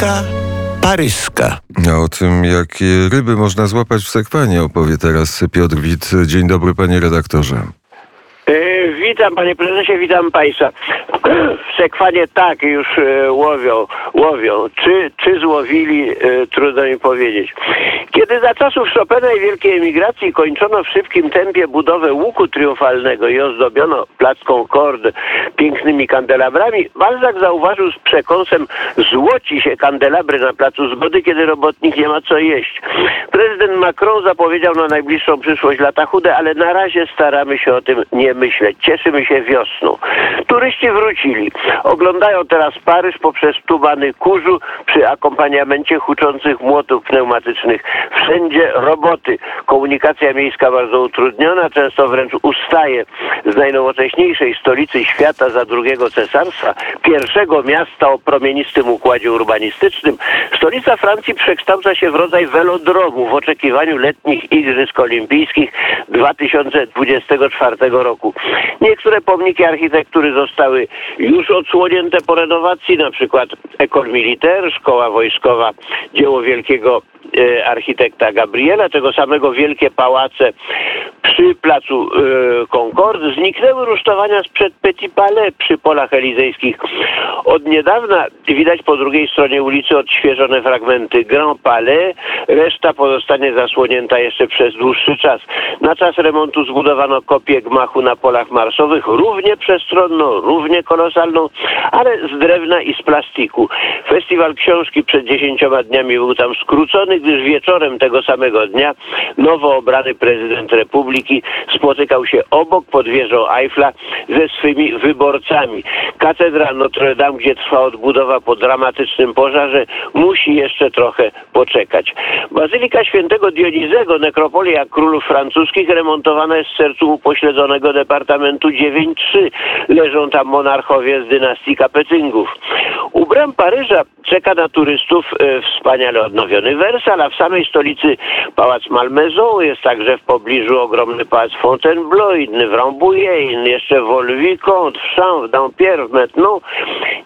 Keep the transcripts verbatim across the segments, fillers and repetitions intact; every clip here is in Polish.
Polityka paryska. O tym, jakie ryby można złapać w Sekwanie, opowie teraz Piotr Witt. Dzień dobry, panie redaktorze. Witam, panie prezesie, witam państwa. W Sekwanie tak już łowią, łowią. Czy, czy złowili, trudno mi powiedzieć. Kiedy za czasów Chopina i wielkiej emigracji kończono w szybkim tempie budowę łuku triumfalnego i ozdobiono plac Concorde pięknymi kandelabrami, Balzak zauważył z przekąsem: złoci się kandelabry na placu Zgody, kiedy robotnik nie ma co jeść. Prezydent Macron zapowiedział na najbliższą przyszłość lata chude, ale na razie staramy się o tym nie myśleć. Cieszymy się wiosną. Turyści wrócili. Oglądają teraz Paryż poprzez tubany kurzu przy akompaniamencie huczących młotów pneumatycznych. Wszędzie roboty. Komunikacja miejska bardzo utrudniona, często wręcz ustaje. Z najnowocześniejszej stolicy świata za drugiego cesarstwa, pierwszego miasta o promienistym układzie urbanistycznym, stolica Francji przekształca się w rodzaj welodromu w oczekiwaniu letnich Igrzysk Olimpijskich dwa tysiące dwudziestego czwartego roku. Niektóre pomniki architektury zostały już odsłonięte po renowacji, na przykład École Militaire, szkoła wojskowa, dzieło wielkiego e, architekta Gabriela, tego samego wielkie pałace przy placu e, Concorde. Zniknęły rusztowania sprzed Petit Palais przy polach elizejskich. Od niedawna widać po drugiej stronie ulicy odświeżone fragmenty Grand Palais, reszta pozostanie zasłonięta jeszcze przez dłuższy czas. Na czas remontu zbudowano kopię gmachu na polach marszowych, równie przestronną, równie kolosalną, ale z drewna i z plastiku. Festiwal książki przed dziesięcioma dniami był tam skrócony, gdyż wieczorem tego samego dnia nowo obrany prezydent Republiki spotykał się obok pod wieżą Eiffla ze swymi wyborcami. Katedra Notre Dame, gdzie trwa odbudowa po dramatycznym pożarze, musi jeszcze trochę poczekać. Bazylika Świętego Dionizego, nekropolia królów francuskich, remontowana jest w sercu upośledzonego departamentu dziewięć trzy. Leżą tam monarchowie z dynastii Kapetyngów. U bram Paryża czeka na turystów e, wspaniale odnowiony Wersal, a w samej stolicy pałac Malmaison, jest także w pobliżu ogromny pałac Fontainebleau, inny w Rambouillet, inny jeszcze w Orłowski, w Champs, w Dampierre, w Metną.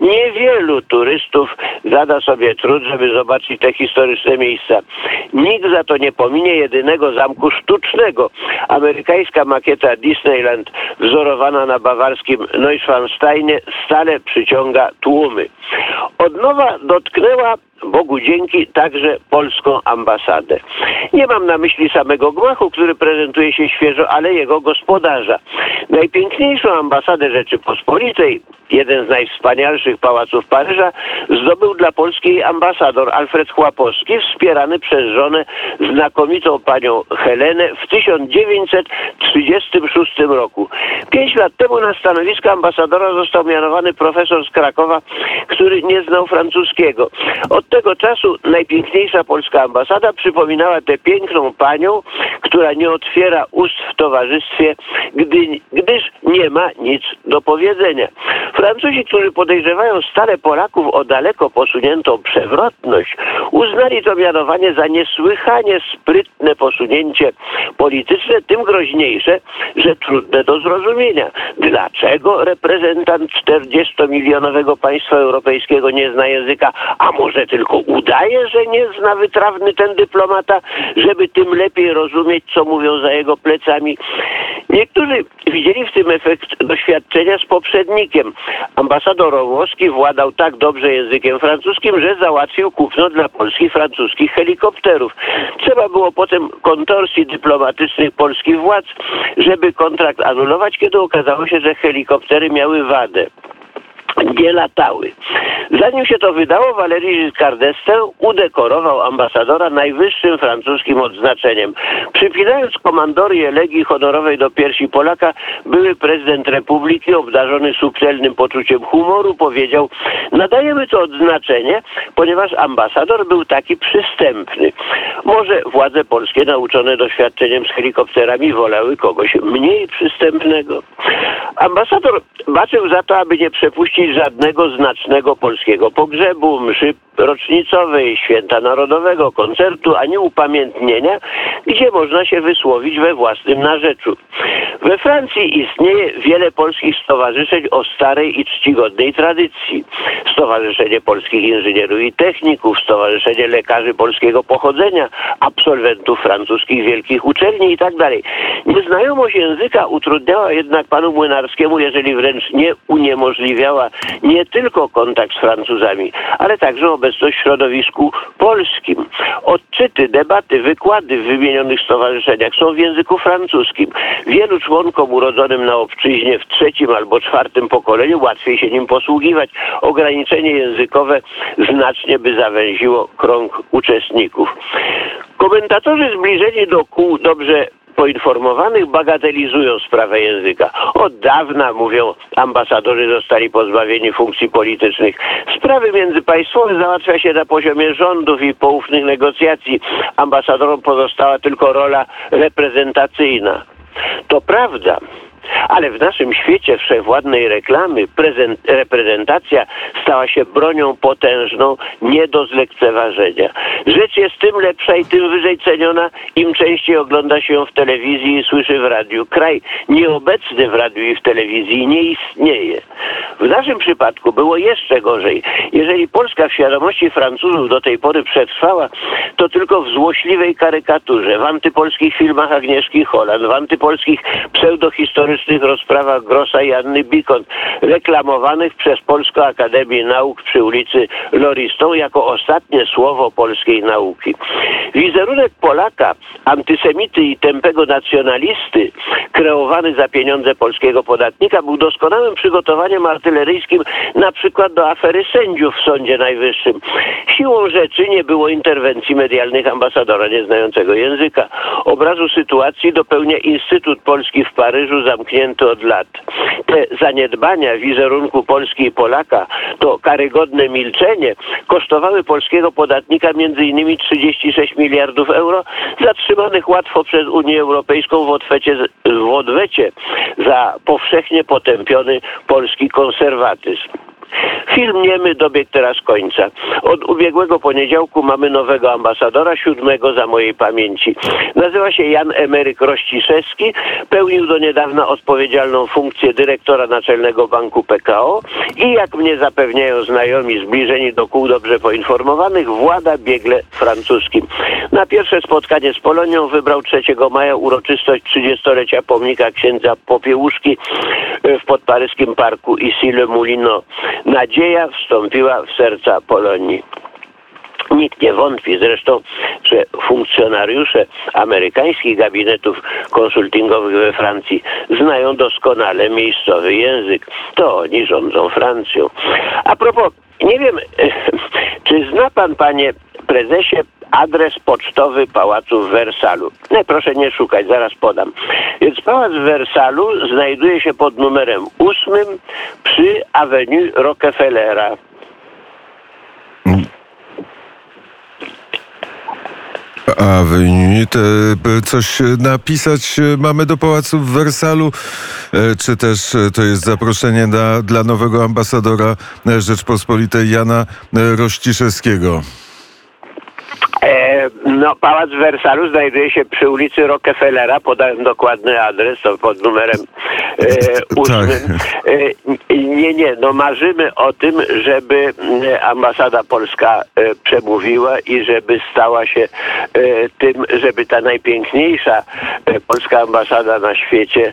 Niewielu turystów zada sobie trud, żeby zobaczyć te historyczne miejsca. Nikt za to nie pominie jedynego zamku sztucznego. Amerykańska makieta Disneyland, wzorowana na bawarskim Neuschwansteinie, stale przyciąga tłumy. Odnowa dotknęła, Bogu dzięki, także polską ambasadę. Nie mam na myśli samego gmachu, który prezentuje się świeżo, ale jego gospodarza. Najpiękniejszą ambasadę Rzeczypospolitej, jeden z najwspanialszych pałaców Paryża, zdobył dla Polski ambasador Alfred Chłapowski, wspierany przez żonę, znakomitą panią Helenę, w tysiąc dziewięćset trzydziestym szóstym roku. Pięć lat temu na stanowisko ambasadora został mianowany profesor z Krakowa, który nie znał francuskiego. Od tego czasu najpiękniejsza polska ambasada przypominała tę piękną panią, która nie otwiera ust w towarzystwie, gdy, gdyż nie ma nic do powiedzenia. Francuzi, którzy podejrzewają stale Polaków o daleko posuniętą przewrotność, uznali to mianowanie za niesłychanie sprytne posunięcie polityczne, tym groźniejsze, że trudne do zrozumienia. Dlaczego reprezentant czterdziestomilionowego państwa europejskiego nie zna języka, a może tylko udaje, że nie zna wytrawny ten dyplomata, żeby tym lepiej rozumieć, co mówią za jego plecami? Niektórzy widzieli w tym efekt doświadczenia z poprzednikiem. Ambasador Orłowski władał tak dobrze językiem francuskim, że załatwił kupno dla Polski francuskich helikopterów. Trzeba było potem kontorsji dyplomatycznych polskich władz, żeby kontrakt anulować, kiedy okazało się, że helikoptery miały wadę. Nie latały. Zanim się to wydało, Valéry Giscard d'Estaing udekorował ambasadora najwyższym francuskim odznaczeniem. Przypinając komandorię Legii Honorowej do piersi Polaka, były prezydent Republiki, obdarzony subtelnym poczuciem humoru, powiedział: nadajemy to odznaczenie, ponieważ ambasador był taki przystępny. Może władze polskie, nauczone doświadczeniem z helikopterami, wolały kogoś mniej przystępnego. Ambasador baczył za to, aby nie przepuścić wcześniej żadnego znacznego polskiego pogrzebu, mszy rocznicowej, święta narodowego, koncertu, ani upamiętnienia, gdzie można się wysłowić we własnym narzeczu. We Francji istnieje wiele polskich stowarzyszeń o starej i czcigodnej tradycji. Stowarzyszenie Polskich Inżynierów i Techników, Stowarzyszenie Lekarzy Polskiego Pochodzenia, absolwentów francuskich wielkich uczelni i tak dalej. Nieznajomość języka utrudniała jednak panu Młynarskiemu, jeżeli wręcz nie uniemożliwiała nie tylko kontakt z Francuzami, ale także obecność w środowisku polskim. Odczyty, debaty, wykłady w wymienionych stowarzyszeniach są w języku francuskim. Wielu członkom urodzonym na obczyźnie w trzecim albo czwartym pokoleniu łatwiej się nim posługiwać. Ograniczenie językowe znacznie by zawęziło krąg uczestników. Komentatorzy zbliżeni do kół dobrze poinformowanych bagatelizują sprawę języka. Od dawna, mówią, ambasadorzy zostali pozbawieni funkcji politycznych. Sprawy międzypaństwowe załatwia się na poziomie rządów i poufnych negocjacji. Ambasadorom pozostała tylko rola reprezentacyjna. To prawda, ale w naszym świecie wszechwładnej reklamy prezent, reprezentacja stała się bronią potężną, nie do zlekceważenia. Rzecz jest tym lepsza i tym wyżej ceniona, im częściej ogląda się ją w telewizji i słyszy w radiu. Kraj nieobecny w radiu i w telewizji nie istnieje. W naszym przypadku było jeszcze gorzej. Jeżeli Polska w świadomości Francuzów do tej pory przetrwała, to tylko w złośliwej karykaturze, w antypolskich filmach Agnieszki Holland, w antypolskich pseudohistorycznych rozprawach Grossa i Anny Bikon, reklamowanych przez Polską Akademię Nauk przy ulicy Loristą jako ostatnie słowo polskiej nauki. Wizerunek Polaka, antysemity i tępego nacjonalisty, kreowany za pieniądze polskiego podatnika, był doskonałym przygotowaniem artyleryjskim na przykład do afery sędziów w Sądzie Najwyższym. Siłą rzeczy nie było interwencji medialnych ambasadora nieznającego języka. Obrazu sytuacji dopełnia Instytut Polski w Paryżu, zamknięty od lat. Te zaniedbania wizerunku Polski i Polaka, to karygodne milczenie, kosztowały polskiego podatnika między innymi trzydzieści sześć miliardów euro, zatrzymanych łatwo przez Unię Europejską w odwecie, w odwecie za powszechnie potępiony polski konserwatyzm. Film niemy dobiegł teraz końca. Od ubiegłego poniedziałku mamy nowego ambasadora, siódmego za mojej pamięci. Nazywa się Jan Emeryk Rościszewski, pełnił do niedawna odpowiedzialną funkcję dyrektora Naczelnego Banku P K O i, jak mnie zapewniają znajomi zbliżeni do kół dobrze poinformowanych, włada biegle francuskim. Na pierwsze spotkanie z Polonią wybrał trzeciego maja uroczystość trzydziestolecia pomnika księdza Popiełuszki w podparyskim parku Issy-le-Moulineau. Nadzieja wstąpiła w serca Polonii. Nikt nie wątpi zresztą, że funkcjonariusze amerykańskich gabinetów konsultingowych we Francji znają doskonale miejscowy język. To oni rządzą Francją. A propos, nie wiem, czy zna pan, panie prezesie, adres pocztowy pałacu w Wersalu? Nie, proszę nie szukać, zaraz podam. Więc pałac w Wersalu znajduje się pod numerem ósmym przy Avenue Rockefellera. Avenue, by coś napisać mamy do pałacu w Wersalu, czy też to jest zaproszenie na, dla nowego ambasadora Rzeczpospolitej Jana Rościszewskiego? No, pałac w Wersalu znajduje się przy ulicy Rockefellera, podałem dokładny adres, to pod numerem ósmym. E, e, nie, nie, no marzymy o tym, żeby ambasada polska e, przemówiła i żeby stała się e, tym, żeby ta najpiękniejsza e, polska ambasada na świecie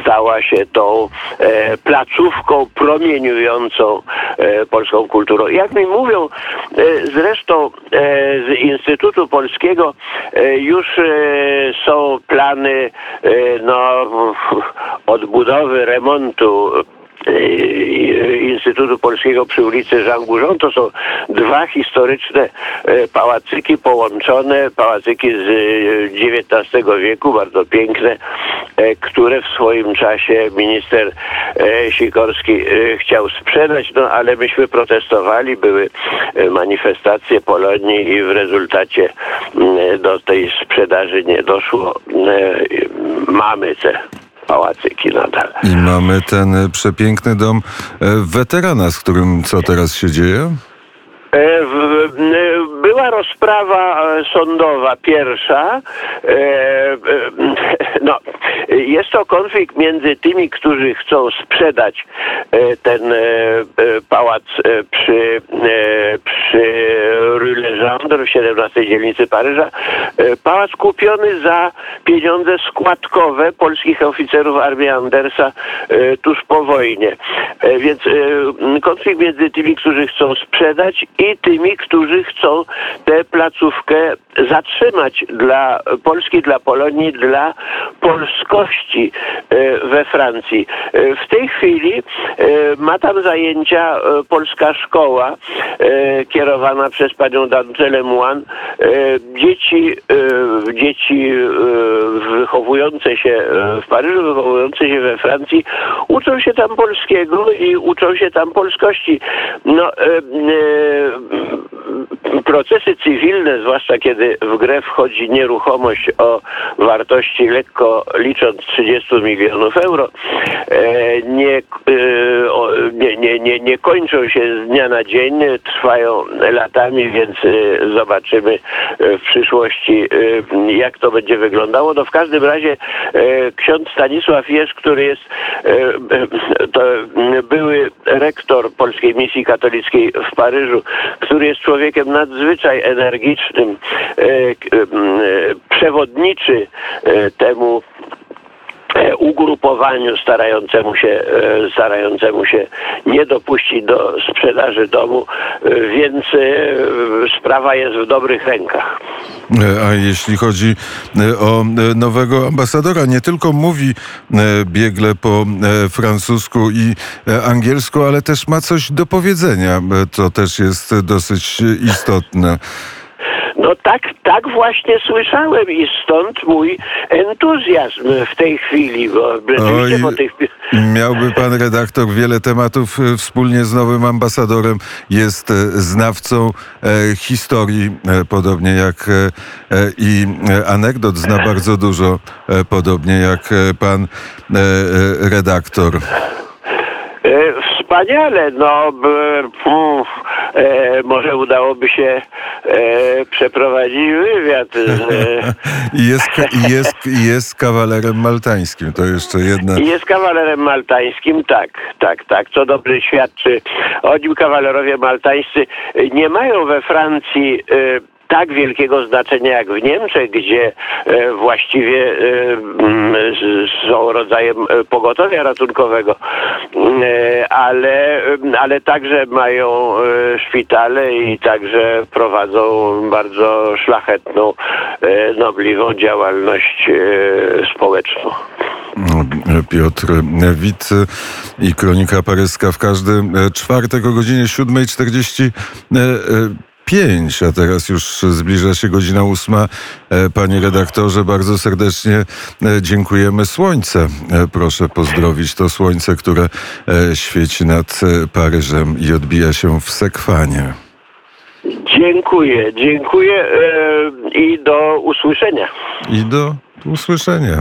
stała się tą e, placówką promieniującą e, polską kulturą. Jak mi mówią e, zresztą e, z Instytutu Polskiego e, już e, są plany e, no, odbudowy, remontu Instytutu Polskiego przy ulicy Jean Goujon. To są dwa historyczne pałacyki połączone, pałacyki z dziewiętnastego wieku, bardzo piękne, które w swoim czasie minister Sikorski chciał sprzedać, no ale myśmy protestowali, były manifestacje Polonii i w rezultacie do tej sprzedaży nie doszło. Mamy te pałacyki nadal. I mamy ten przepiękny dom weterana, z którym co teraz się dzieje? Była rozprawa sądowa pierwsza. No, jest to konflikt między tymi, którzy chcą sprzedać ten pałac przy, przy Rue Legendre w siedemnastej dzielnicy Paryża. Pałac kupiony za pieniądze składkowe polskich oficerów armii Andersa tuż po wojnie. Więc konflikt między tymi, którzy chcą sprzedać, i tymi, którzy chcą tę placówkę zatrzymać dla Polski, dla Polonii, dla polskości we Francji. W tej chwili ma tam zajęcia polska szkoła kierowana przez panią Dancelę Muan. Dzieci, dzieci wychowujące się w Paryżu, wychowujące się we Francji uczą się tam polskiego i uczą się tam polskości. No, procesy cywilne, zwłaszcza kiedy w grę wchodzi nieruchomość o wartości lekko licząc trzydziestu milionów euro, nie, nie, nie, nie, nie kończą się z dnia na dzień, trwają latami, więc zobaczymy w przyszłości, jak to będzie wyglądało. No w każdym razie ksiądz Stanisław Jerz, który jest to były rektor Polskiej Misji Katolickiej w Paryżu, który jest człowiekiem nadzwyczaj energicznym, e, e, przewodniczy e, temu ugrupowaniu starającemu się, starającemu się nie dopuścić do sprzedaży domu, więc sprawa jest w dobrych rękach. A jeśli chodzi o nowego ambasadora, nie tylko mówi biegle po francusku i angielsku, ale też ma coś do powiedzenia. To też jest dosyć istotne. No tak, tak właśnie słyszałem i stąd mój entuzjazm w tej chwili. Bo rzeczywiście Oj, po tych... Miałby pan redaktor wiele tematów wspólnie z nowym ambasadorem. Jest znawcą e, historii, e, podobnie jak e, i anegdot zna bardzo dużo, e, podobnie jak pan e, redaktor. Wspaniale, no puf, e, może udałoby się e, przeprowadzić wywiad. E. jest, jest, jest kawalerem maltańskim, to jeszcze jedna... Jest kawalerem maltańskim, tak, tak, tak, co dobrze świadczy o nim. Kawalerowie maltańscy nie mają we Francji... E, tak wielkiego znaczenia jak w Niemczech, gdzie e, właściwie e, m, są rodzajem pogotowia ratunkowego, e, ale, ale także mają e, szpitale i także prowadzą bardzo szlachetną, e, nobliwą działalność e, społeczną. Piotr Witt i Kronika Paryska w każdy czwartek o godzinie siódma czterdzieści pięć. A teraz już zbliża się godzina ósma. Panie redaktorze, bardzo serdecznie dziękujemy. Słońce, proszę pozdrowić to słońce, które świeci nad Paryżem i odbija się w Sekwanie. Dziękuję, dziękuję i do usłyszenia. I do usłyszenia.